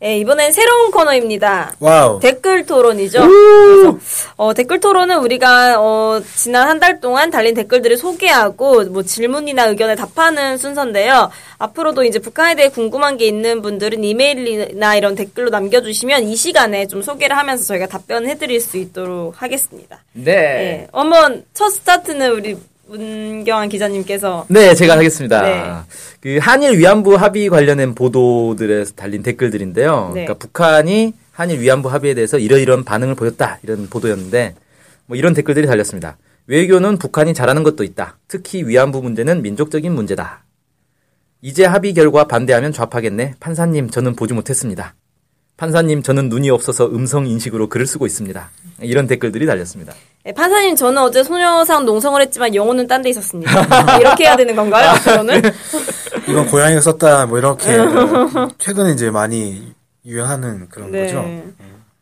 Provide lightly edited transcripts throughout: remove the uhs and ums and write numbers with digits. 네, 이번엔 새로운 코너입니다. 와우. 댓글 토론이죠. 그래서, 댓글 토론은 우리가 지난 한 달 동안 달린 댓글들을 소개하고 뭐 질문이나 의견을 답하는 순서인데요. 앞으로도 이제 북한에 대해 궁금한 게 있는 분들은 이메일이나 이런 댓글로 남겨주시면 이 시간에 좀 소개를 하면서 저희가 답변해드릴 수 있도록 하겠습니다. 네. 네. 한번 첫 스타트는 우리 문경환 기자님께서. 네, 제가 하겠습니다. 네. 그 한일 위안부 합의 관련된 보도들에 달린 댓글들인데요. 네. 그러니까 북한이 한일 위안부 합의에 대해서 이런 반응을 보였다. 이런 보도였는데 뭐 이런 댓글들이 달렸습니다. 외교는 북한이 잘하는 것도 있다. 특히 위안부 문제는 민족적인 문제다. 이제 합의 결과 반대하면 좌파겠네. 판사님, 저는 보지 못했습니다. 판사님, 저는 눈이 없어서 음성 인식으로 글을 쓰고 있습니다. 이런 댓글들이 달렸습니다. 네, 판사님, 저는 어제 소녀상 농성을 했지만 영혼은 딴 데 있었습니다. 이렇게 해야 되는 건가요? 저는? 이건 고양이가 썼다, 뭐 이렇게. 최근에 이제 많이 유행하는 그런 네. 거죠.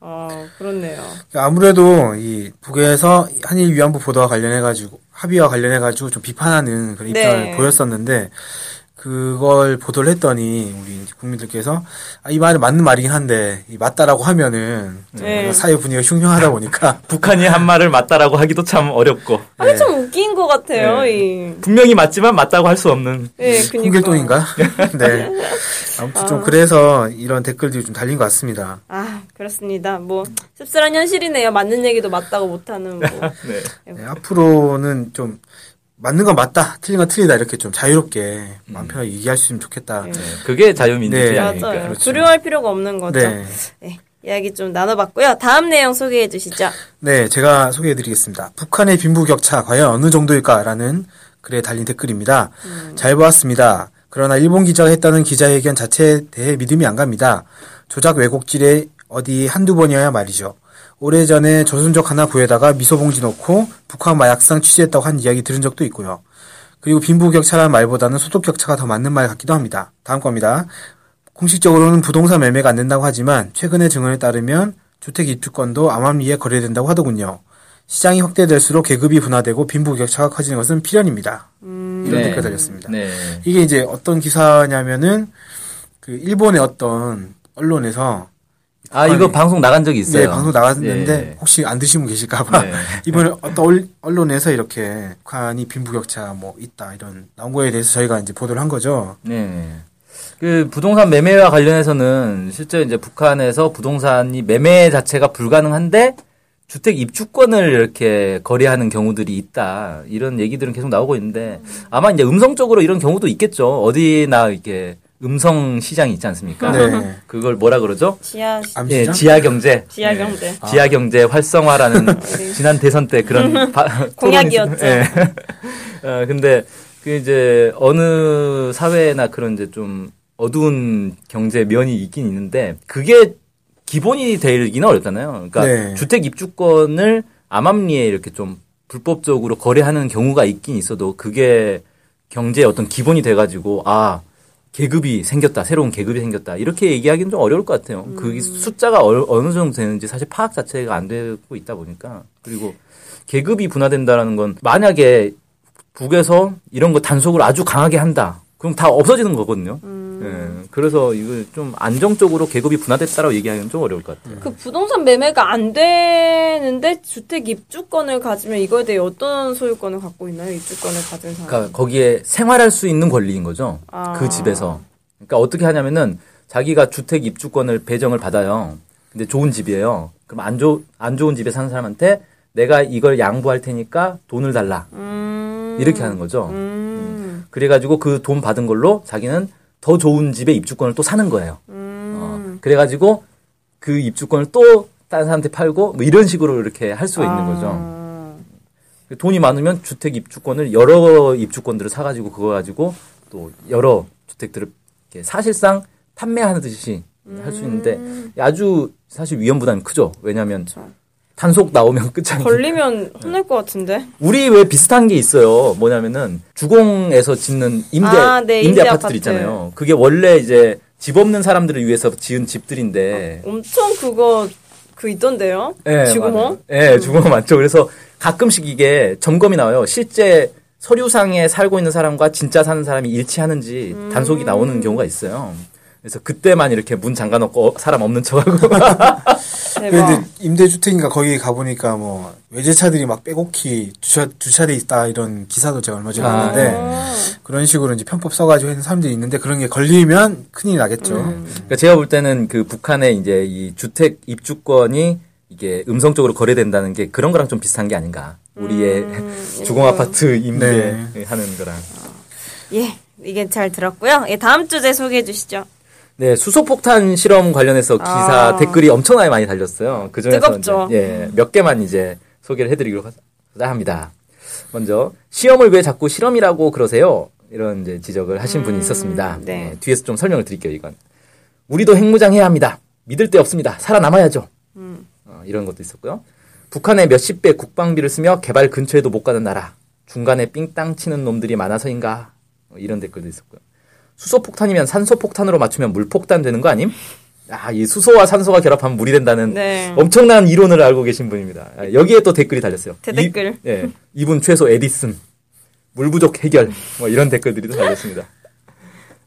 아, 그렇네요. 아무래도 이 북에서 한일 위안부 보도와 관련해가지고, 합의와 관련해가지고 좀 비판하는 그런 입장을 네. 보였었는데, 그걸 보도를 했더니 우리 국민들께서 아, 이 말은 맞는 말이긴 한데 이 맞다라고 하면은 네. 사회 분위기가 흉흉하다 보니까 북한이 한 말을 맞다라고 하기도 참 어렵고 아니 네. 좀 웃긴 것 같아요. 네. 이. 분명히 맞지만 맞다고 할 수 없는 홍길동인가? 네, 그러니까. 네. 아무튼 좀 그래서 이런 댓글들이 좀 달린 것 같습니다. 아 그렇습니다. 뭐 씁쓸한 현실이네요. 맞는 얘기도 맞다고 못하는 뭐. 네. 네, 앞으로는 좀 맞는 건 맞다, 틀린 건 틀리다 이렇게 좀 자유롭게 마음 편하게 얘기할 수 있으면 좋겠다. 네. 그게 자유민주주의 아닙니까? 네, 그렇죠. 두려워할 필요가 없는 거죠. 네. 네, 이야기 좀 나눠봤고요. 다음 내용 소개해 주시죠. 네, 제가 소개해드리겠습니다. 북한의 빈부격차 과연 어느 정도일까라는 글에 달린 댓글입니다. 잘 보았습니다. 그러나 일본 기자가 했다는 기자회견 자체에 대해 믿음이 안 갑니다. 조작 왜곡질에 어디 한두 번이어야 말이죠. 오래전에 조선족 하나 부에다가 미소봉지 넣고 북한 마약상 취재했다고 한 이야기 들은 적도 있고요. 그리고 빈부격차라는 말보다는 소득격차가 더 맞는 말 같기도 합니다. 다음 겁니다. 공식적으로는 부동산 매매가 안 된다고 하지만 최근의 증언에 따르면 주택 입주권도 암암리에 거래된다고 하더군요. 시장이 확대될수록 계급이 분화되고 빈부격차가 커지는 것은 필연입니다. 이런 댓글 달렸습니다. 네. 이게 이제 어떤 기사냐면은 그 일본의 어떤 언론에서 아, 이거 방송 나간 적이 있어요. 네, 방송 나갔는데 네. 혹시 안 드시면 계실까봐 네. 이번에 어떤 언론에서 이렇게 북한이 빈부격차 뭐 있다 이런 나온 거에 대해서 저희가 이제 보도를 한 거죠. 네, 그 부동산 매매와 관련해서는 실제 이제 북한에서 부동산이 매매 자체가 불가능한데 주택 입주권을 이렇게 거래하는 경우들이 있다 이런 얘기들은 계속 나오고 있는데 아마 이제 음성적으로 이런 경우도 있겠죠. 어디나 이렇게. 음성 시장이 있지 않습니까? 네. 그걸 뭐라 그러죠? 예, 지하경제. 지하경제. 네. 지하경제 활성화라는 네. 지난 대선 때 그런 공약이었죠. 네. 근데 그 이제 어느 사회나 그런 이제 좀 어두운 경제 면이 있긴 있는데 그게 기본이 되기는 어렵잖아요. 그러니까 네. 주택 입주권을 암암리에 이렇게 좀 불법적으로 거래하는 경우가 있긴 있어도 그게 경제의 어떤 기본이 돼가지고 아 계급이 생겼다. 새로운 계급이 생겼다. 이렇게 얘기하기는 좀 어려울 것 같아요. 그 숫자가 어느 정도 되는지 사실 파악 자체가 안 되고 있다 보니까. 그리고 계급이 분화된다라는 건 만약에 북에서 이런 거 단속을 아주 강하게 한다. 그럼 다 없어지는 거거든요. 예, 그래서 이거 좀 안정적으로 계급이 분화됐다라고 얘기하기는 좀 어려울 것 같아요. 그 부동산 매매가 안 되는데 주택 입주권을 가지면 이거에 대해 어떤 소유권을 갖고 있나요? 입주권을 가진 사람. 그러니까 거기에 생활할 수 있는 권리인 거죠. 아. 그 집에서. 그러니까 어떻게 하냐면은 자기가 주택 입주권을 배정을 받아요. 근데 좋은 집이에요. 그럼 안 좋은 집에 사는 사람한테 내가 이걸 양보할 테니까 돈을 달라. 이렇게 하는 거죠. 그래가지고 그 돈 받은 걸로 자기는 더 좋은 집에 입주권을 또 사는 거예요. 그래가지고 그 입주권을 또 다른 사람한테 팔고 뭐 이런 식으로 이렇게 할 수가 있는 거죠. 돈이 많으면 주택 입주권을 여러 입주권들을 사가지고 그거 가지고 또 여러 주택들을 이렇게 사실상 판매하듯이 할 수 있는데 아주 사실 위험보다는 크죠. 왜냐하면 그렇죠. 단속 나오면 끝장이니까. 걸리면 혼날 것 같은데. 우리 왜 비슷한 게 있어요. 뭐냐면은 주공에서 짓는 임대 아파트들 있잖아요. 그게 원래 이제 집 없는 사람들을 위해서 지은 집들인데. 아, 엄청 그거 그 있던데요. 네, 주공업. 네, 주공업 맞죠. 그래서 가끔씩 이게 점검이 나와요. 실제 서류상에 살고 있는 사람과 진짜 사는 사람이 일치하는지 단속이 나오는 경우가 있어요. 그래서 그때만 이렇게 문 잠가 놓고 사람 없는 척하고. 그런데 임대주택인가 거기 가보니까 뭐 외제차들이 막 빼곡히 주차돼 있다 이런 기사도 제가 얼마 전에 봤는데 그런 식으로 이제 편법 써가지고 하는 사람들이 있는데 그런 게 걸리면 큰일 나겠죠. 그러니까 제가 볼 때는 그 북한의 이제 이 주택 입주권이 이게 음성적으로 거래된다는 게 그런 거랑 좀 비슷한 게 아닌가. 우리의 주공 아파트 임대하는 거랑. 예, 이게 잘 들었고요. 예, 다음 주제 소개해 주시죠. 네, 수소폭탄 실험 관련해서 기사 댓글이 엄청나게 많이 달렸어요. 그 중에서 예, 몇 개만 이제 소개를 해드리기로 합니다. 먼저 시험을 왜 자꾸 실험이라고 그러세요? 이런 이제 지적을 하신 분이 있었습니다. 네. 예, 뒤에서 좀 설명을 드릴게요. 이건 우리도 핵무장해야 합니다. 믿을 데 없습니다. 살아남아야죠. 이런 것도 있었고요. 북한의 몇십 배 국방비를 쓰며 개발 근처에도 못 가는 나라. 중간에 삥땅 치는 놈들이 많아서인가? 이런 댓글도 있었고요. 수소폭탄이면 산소폭탄으로 맞추면 물폭탄 되는 거 아님? 아, 이 수소와 산소가 결합하면 물이 된다는 네. 엄청난 이론을 알고 계신 분입니다. 여기에 또 댓글이 달렸어요. 대댓글. 예, 이분 최소 에디슨. 물 부족 해결. 뭐 이런 댓글들이 또 달렸습니다.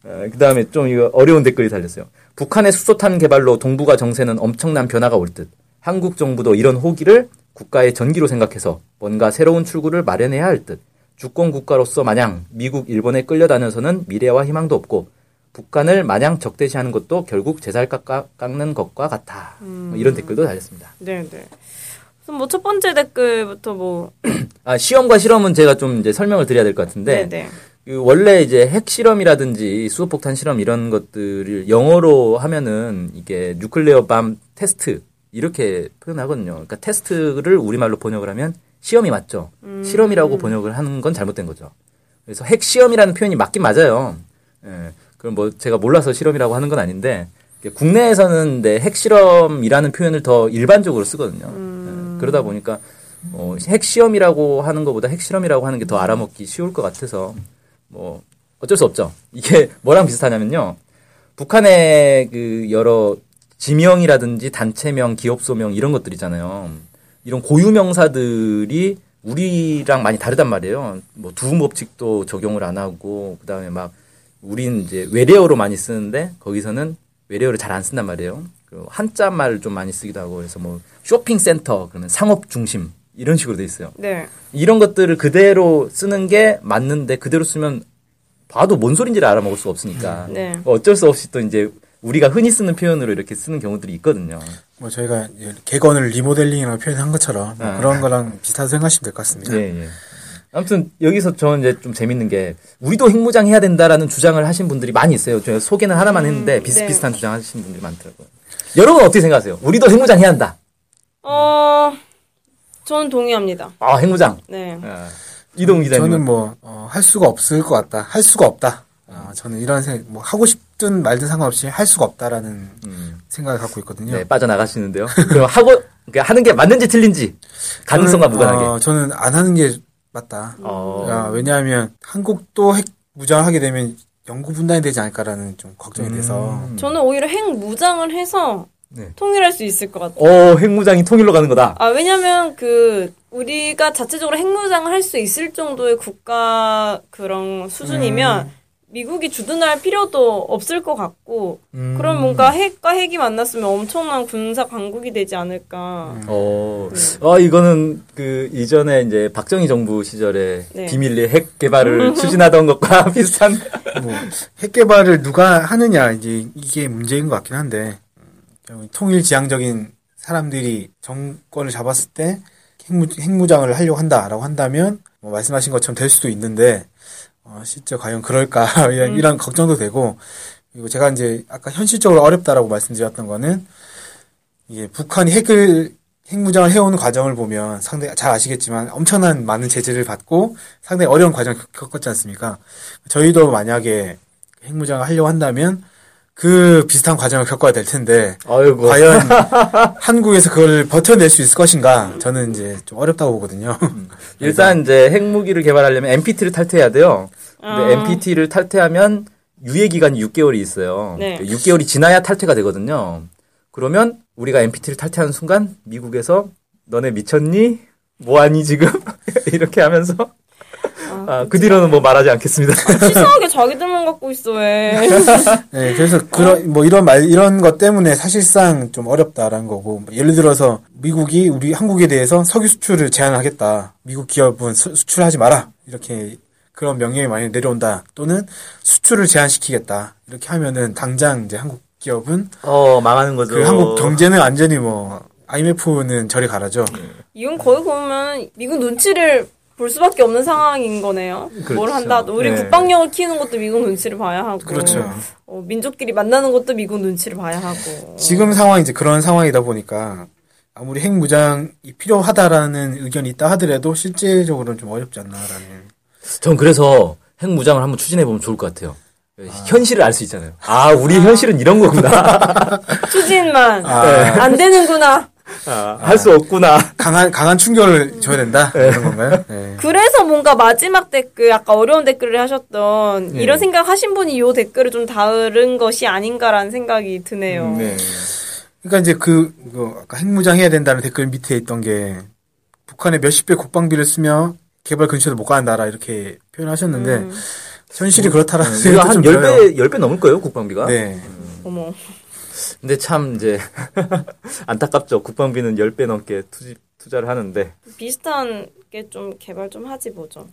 그 다음에 좀 이거 어려운 댓글이 달렸어요. 북한의 수소탄 개발로 동북아 정세는 엄청난 변화가 올 듯. 한국 정부도 이런 호기를 국가의 전기로 생각해서 뭔가 새로운 출구를 마련해야 할 듯. 주권 국가로서 마냥 미국, 일본에 끌려다녀서는 미래와 희망도 없고 북한을 마냥 적대시하는 것도 결국 제살 깎는 것과 같아. 뭐 이런 댓글도 달렸습니다. 네, 네. 그럼 뭐 첫 번째 댓글부터 뭐 아, 시험과 실험은 제가 좀 이제 설명을 드려야 될 것 같은데. 네, 네. 원래 이제 핵 실험이라든지 수소폭탄 실험 이런 것들을 영어로 하면은 이게 뉴클리어 밤 테스트 이렇게 표현하거든요. 그러니까 테스트를 우리말로 번역을 하면 시험이 맞죠. 실험이라고 번역을 하는 건 잘못된 거죠. 그래서 핵시험이라는 표현이 맞긴 맞아요. 예, 그럼 뭐 제가 몰라서 실험이라고 하는 건 아닌데 국내에서는 네, 핵실험이라는 표현을 더 일반적으로 쓰거든요. 예, 그러다 보니까 핵시험이라고 하는 것보다 핵실험이라고 하는 게 더 알아먹기 쉬울 것 같아서 뭐 어쩔 수 없죠. 이게 뭐랑 비슷하냐면요. 북한의 그 여러 지명이라든지 단체명, 기업소명 이런 것들이잖아요. 이런 고유명사들이 우리랑 많이 다르단 말이에요. 뭐 두음 법칙도 적용을 안 하고 그다음에 막 우린 이제 외래어로 많이 쓰는데 거기서는 외래어를 잘 안 쓴단 말이에요. 그리고 한자말을 좀 많이 쓰기도 하고 그래서 뭐 쇼핑센터 그러면 상업 중심 이런 식으로 돼 있어요. 네. 이런 것들을 그대로 쓰는 게 맞는데 그대로 쓰면 봐도 뭔 소린지를 알아먹을 수가 없으니까 네. 어쩔 수 없이 또 이제 우리가 흔히 쓰는 표현으로 이렇게 쓰는 경우들이 있거든요. 뭐 저희가 객언을 리모델링이라고 표현한 것처럼 뭐 그런 거랑 비슷하게 생각하시면 될 것 같습니다. 네, 네. 아무튼 여기서 저는 이제 좀 재밌는 게 우리도 핵무장해야 된다라는 주장을 하신 분들이 많이 있어요. 제가 소개는 하나만 했는데 비슷비슷한 네. 주장하시는 분들이 많더라고요. 여러분 어떻게 생각하세요? 우리도 핵무장해야 한다. 저는 동의합니다. 아, 핵무장. 네. 이동훈 기자님. 저는 뭐 할 수가 없을 것 같다. 할 수가 없다. 저는 이런 생각, 뭐, 하고 싶든 말든 상관없이 할 수가 없다라는 생각을 갖고 있거든요. 네, 빠져나가시는데요. 그럼 하는 게 맞는지 틀린지, 가능성과 무관하게. 저는 안 하는 게 맞다. 왜냐하면 한국도 핵 무장하게 되면 영구 분단이 되지 않을까라는 좀 걱정이 돼서. 저는 오히려 핵 무장을 해서 네. 통일할 수 있을 것 같아요. 핵 무장이 통일로 가는 거다. 아, 왜냐면 우리가 자체적으로 핵 무장을 할 수 있을 정도의 국가 그런 수준이면 미국이 주둔할 필요도 없을 것 같고 그럼 뭔가 핵과 핵이 만났으면 엄청난 군사 강국이 되지 않을까. 이거는 그 이전에 이제 박정희 정부 시절에 네. 비밀리 핵 개발을 추진하던 것과 비슷한 핵 개발을 누가 하느냐 이제 이게 문제인 것 같긴 한데 통일 지향적인 사람들이 정권을 잡았을 때 핵무장을 하려고 한다라고 한다면 뭐 말씀하신 것처럼 될 수도 있는데. 실제 과연 그럴까 이런 걱정도 되고 그리고 제가 이제 아까 현실적으로 어렵다라고 말씀드렸던 거는 이게 북한이 핵무장을 해오는 과정을 보면 상당히 잘 아시겠지만 엄청난 많은 제재를 받고 상당히 어려운 과정을 겪었지 않습니까? 저희도 만약에 핵무장을 하려고 한다면 그 비슷한 과정을 겪어야 될 텐데, 아이고. 과연 한국에서 그걸 버텨낼 수 있을 것인가? 저는 이제 좀 어렵다고 보거든요. 일단 이제 핵무기를 개발하려면 NPT를 탈퇴해야 돼요. 근데 NPT를 탈퇴하면 유예 기간이 6개월이 있어요. 네. 6개월이 지나야 탈퇴가 되거든요. 그러면 우리가 NPT를 탈퇴하는 순간 미국에서 너네 미쳤니? 뭐하니 지금? 이렇게 하면서 그 뒤로는 뭐 말하지 않겠습니다. 치사하게 자기들만 갖고 있어, 왜. 네, 그래서 그런, 뭐 이런 것 때문에 사실상 좀 어렵다라는 거고. 뭐 예를 들어서 미국이 우리 한국에 대해서 석유 수출을 제한하겠다. 미국 기업은 수출하지 마라. 이렇게 그런 명령이 많이 내려온다. 또는 수출을 제한시키겠다. 이렇게 하면은 당장 이제 한국 기업은. 망하는 거죠. 그 한국 경제는 완전히 뭐, IMF는 저리 가라죠. 이건 거의 보면 미국 눈치를 볼 수밖에 없는 상황인 거네요. 그렇죠. 뭘 한다도. 우리 국방력을 키우는 것도 미국 눈치를 봐야 하고. 그렇죠. 민족끼리 만나는 것도 미국 눈치를 봐야 하고. 지금 상황이 이제 그런 상황이다 보니까 아무리 핵무장이 필요하다라는 의견이 있다 하더라도 실제적으로는 좀 어렵지 않나라는. 전 그래서 핵무장을 한번 추진해보면 좋을 것 같아요. 현실을 알 수 있잖아요. 우리 현실은 이런 거구나. 추진만. 안 되는구나. 할 수 없구나. 강한 충격을 줘야 된다? 그런 건가요? 네. 그래서 뭔가 마지막 댓글, 아까 어려운 댓글을 하셨던, 이런 생각 하신 분이 요 댓글을 좀 다른 것이 아닌가라는 생각이 드네요. 네. 그러니까 이제 아까 핵무장 해야 된다는 댓글 밑에 있던 게, 북한의 몇십 배 국방비를 쓰며 개발 근처도 못 가는 나라, 이렇게 표현하셨는데, 현실이 그렇다라는 생각이 좀 들어요. 한 10배 넘을 거예요, 국방비가. 네. 어머. 근데 참 이제 안타깝죠. 국방비는 10배 넘게 투자를 하는데 비슷한 게 좀 개발 좀 하지 뭐죠.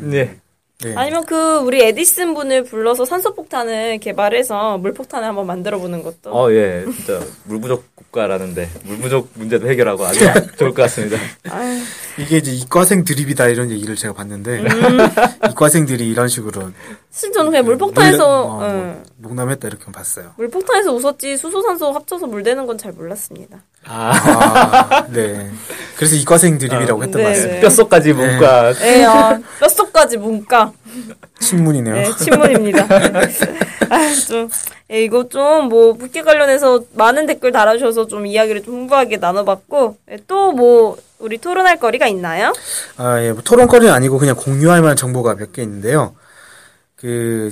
네. 네. 아니면 우리 에디슨 분을 불러서 산소폭탄을 개발해서 물폭탄을 한번 만들어보는 것도. 예, 진짜 물부족 국가라는데 물부족 문제도 해결하고 아주 좋을 것 같습니다. 이게 이제 이과생 드립이다 이런 얘기를 제가 봤는데 이과생들이 이런 식으로. 사실 저는 그냥 물폭탄에서 목남했다 이렇게 봤어요. 물폭탄에서 웃었지 수소산소 합쳐서 물대는 건 잘 몰랐습니다. 네. 그래서 이과생 드립이라고 했던 것 같습니다. 뼛속까지 문과. 네, 뼛속까지 문과. 친문이네요. 네, 친문입니다. 이거 좀 북핵 관련해서 많은 댓글 달아주셔서 좀 이야기를 좀 풍부하게 나눠봤고, 또 우리 토론할 거리가 있나요? 토론거리는 아니고 그냥 공유할 만한 정보가 몇 개 있는데요.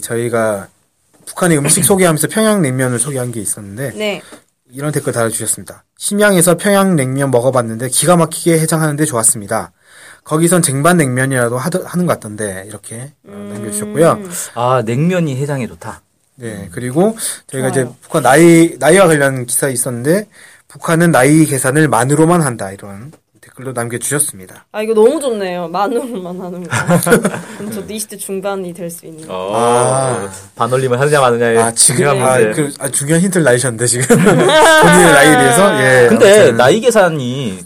저희가 북한의 음식 소개하면서 평양냉면을 소개한 게 있었는데, 네. 이런 댓글 달아주셨습니다. 심양에서 평양냉면 먹어봤는데 기가 막히게 해장하는데 좋았습니다. 거기선 쟁반냉면이라도 하는 것 같던데 이렇게 남겨주셨고요. 냉면이 해장에 좋다. 네, 그리고 저희가 이제 북한 나이와 관련 기사 있었는데 북한은 나이 계산을 만으로만 한다 이런 댓글도 남겨주셨습니다. 이거 너무 좋네요. 만으로만 하는 거. 그럼 저도 20대 중반이 될 수 있는. 반올림을 하느냐 마느냐의 중요한 문제. 중요한 힌트를 나이셨는데 지금 본인의 나이에 대해서. 예. 근데 나이 계산이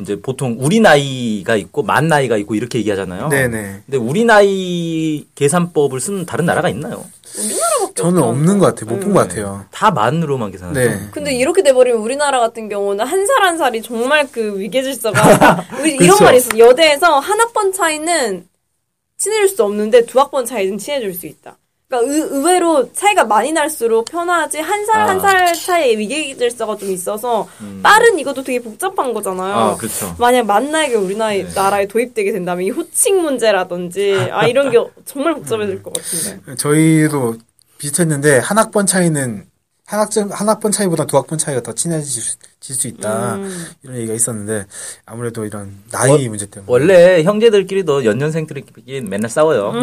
이제 보통 우리 나이가 있고 만 나이가 있고 이렇게 얘기하잖아요. 네네. 근데 우리 나이 계산법을 쓰는 다른 나라가 있나요? 우리나라밖에 저는 없는 것 같아요. 못 본 것 같아요. 다 만으로만 계산하죠. 네. 근데 이렇게 돼버리면 우리나라 같은 경우는 한 살 한 살이 정말 위계질서가 이런 말이 있어요. 여대에서 한 학번 차이는 친해질 수 없는데 두 학번 차이는 친해질 수 있다. 그러니까 의외로 차이가 많이 날수록 편하지 한 살 한 살 차이의 위계질서가 좀 있어서 빠른 이것도 되게 복잡한 거잖아요. 그렇죠. 만약 만 나이가 우리나라에 도입되게 된다면 이 호칭 문제라든지 이런 게 정말 복잡해질 것 같은데. 저희도 비슷했는데 한 학번 차이보다 두 학번 차이가 더 친해질 수 있다 이런 얘기가 있었는데 아무래도 이런 나이 문제 때문에 원래 형제들끼리도 연년생들끼리 맨날 싸워요.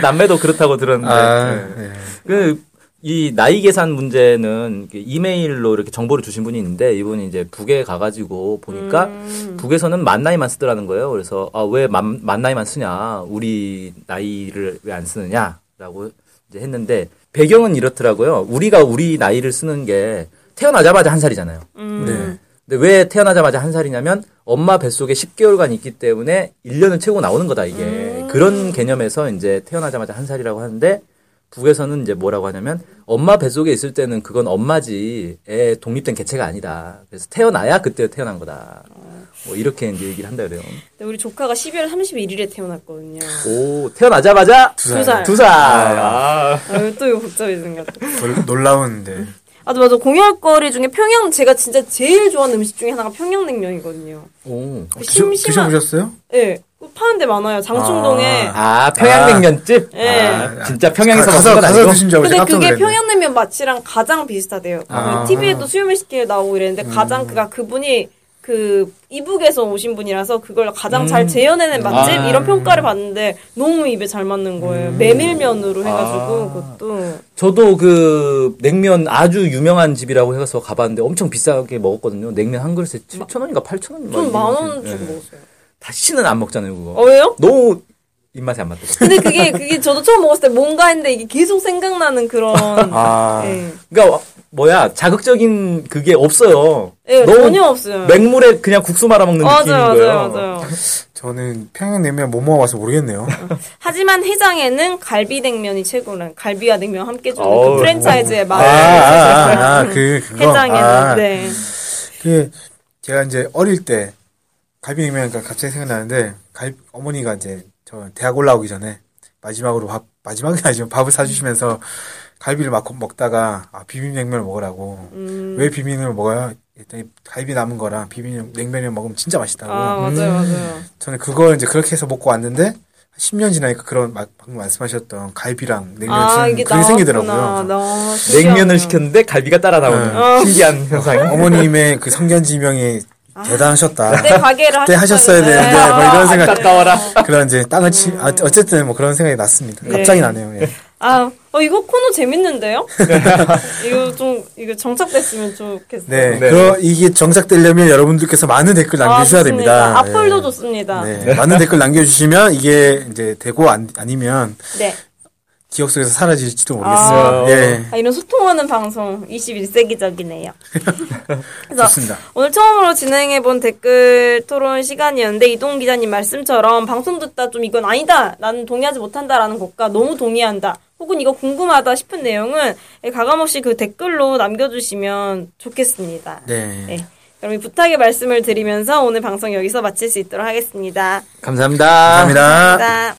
남매도 그렇다고 들었는데 네. 이 나이 계산 문제는 이메일로 이렇게 정보를 주신 분이 있는데 이분이 이제 북에 가가지고 보니까 북에서는 만 나이만 쓰더라는 거예요. 그래서 왜 만 나이만 쓰냐 우리 나이를 왜 안 쓰느냐라고 이제 했는데. 배경은 이렇더라고요. 우리가 우리 나이를 쓰는 게 태어나자마자 한 살이잖아요. 네. 근데 왜 태어나자마자 한 살이냐면 엄마 뱃속에 10개월간 있기 때문에 1년은 채우고 나오는 거다 이게. 그런 개념에서 이제 태어나자마자 한 살이라고 하는데 북에서는 이제 뭐라고 하냐면 엄마 뱃속에 있을 때는 그건 엄마지 애 독립된 개체가 아니다. 그래서 태어나야 그때 태어난 거다. 뭐 이렇게 이제 얘기를 한다 그래요. 우리 조카가 12월 31일에 태어났거든요. 오, 태어나자마자 2살. 2살. 또 이거 복잡해지는 것 같아. 놀라운데. 아, 맞아. 공유할 거리 중에 평양, 제가 진짜 제일 좋아하는 음식 중에 하나가 평양냉면이거든요. 오. 드셔보셨어요? 네. 파는 데 많아요. 장충동에. 아, 평양냉면집? 네. 진짜 평양에서 먹는 건 아니고. 근데 그게 평양냉면 맛이랑 가장 비슷하대요. TV에도 수요일 식길 나오고 이랬는데 가장 그분이 그 이북에서 오신 분이라서 그걸 가장 잘 재현해낸 맛집 이런 평가를 받는데 너무 입에 잘 맞는 거예요. 메밀면으로 해가지고 그것도. 저도 그 냉면 아주 유명한 집이라고 해서 가봤는데 엄청 비싸게 먹었거든요. 냉면 한 그릇에 7,000원인가 8,000원. 전 10,000원 주고 먹었어요. 다시는 안 먹잖아요, 그거. 왜요? 너무 입맛에 안 맞더라고요. 근데 그게 저도 처음 먹었을 때 뭔가 했는데 이게 계속 생각나는 그런. 네. 그러니까. 자극적인 그게 없어요. 예, 전혀 없어요. 맹물에 그냥 국수 말아먹는 느낌인 거예요. 맞아요. 저는 평양냉면 못 먹어봐서 모르겠네요. 하지만 해장에는 갈비냉면이 최고라는, 갈비와 냉면 함께 주는 그 프랜차이즈의 맛을. 해장에는, 네. 제가 이제 어릴 때, 갈비냉면이니까 갑자기 생각나는데, 어머니가 이제, 저 대학 올라오기 전에, 마지막으로 마지막이 아니죠. 밥을 사주시면서, 갈비를 막 먹다가 비빔냉면을 먹으라고. 왜 비빔냉면을 먹어요? 일단 갈비 남은 거랑 비빔냉면을 먹으면 진짜 맛있다고. 맞아요. 저는 그걸 이제 그렇게 해서 먹고 왔는데 10년 지나니까 그런 방금 말씀하셨던 갈비랑 냉면 이게 그게 생기더라고요. 냉면을 시켰는데 갈비가 따라 나오는 신기한 현상이. 어머님의 그 성견지명이 대단하셨다. 그때 가게를 그때 하셨어야 되는데 뭐 이런 생각. 아까워라. 그런 이제 땅을 어쨌든 뭐 그런 생각이 났습니다. 네. 갑자기 나네요. 예. 이거 코너 재밌는데요? 이거 정착됐으면 좋겠어요. 네. 그럼 이게 정착되려면 여러분들께서 많은 댓글 남겨주셔야 됩니다. 악플도 좋습니다. 네. 많은 댓글 남겨주시면 이게 이제 되고 아니면. 네. 기억 속에서 사라질지도 모르겠어요. 예. 이런 소통하는 방송 21세기적이네요. 그래서 좋습니다. 오늘 처음으로 진행해본 댓글 토론 시간이었는데 이동훈 기자님 말씀처럼 방송 듣다 좀 이건 아니다, 나는 동의하지 못한다라는 것과 너무 동의한다 혹은 이거 궁금하다 싶은 내용은 가감없이 그 댓글로 남겨주시면 좋겠습니다. 네. 그럼 부탁의 말씀을 드리면서 오늘 방송 여기서 마칠 수 있도록 하겠습니다. 감사합니다.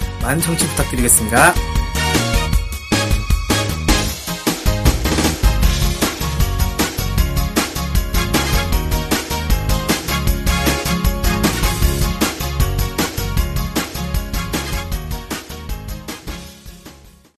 많은 청취 부탁드리겠습니다.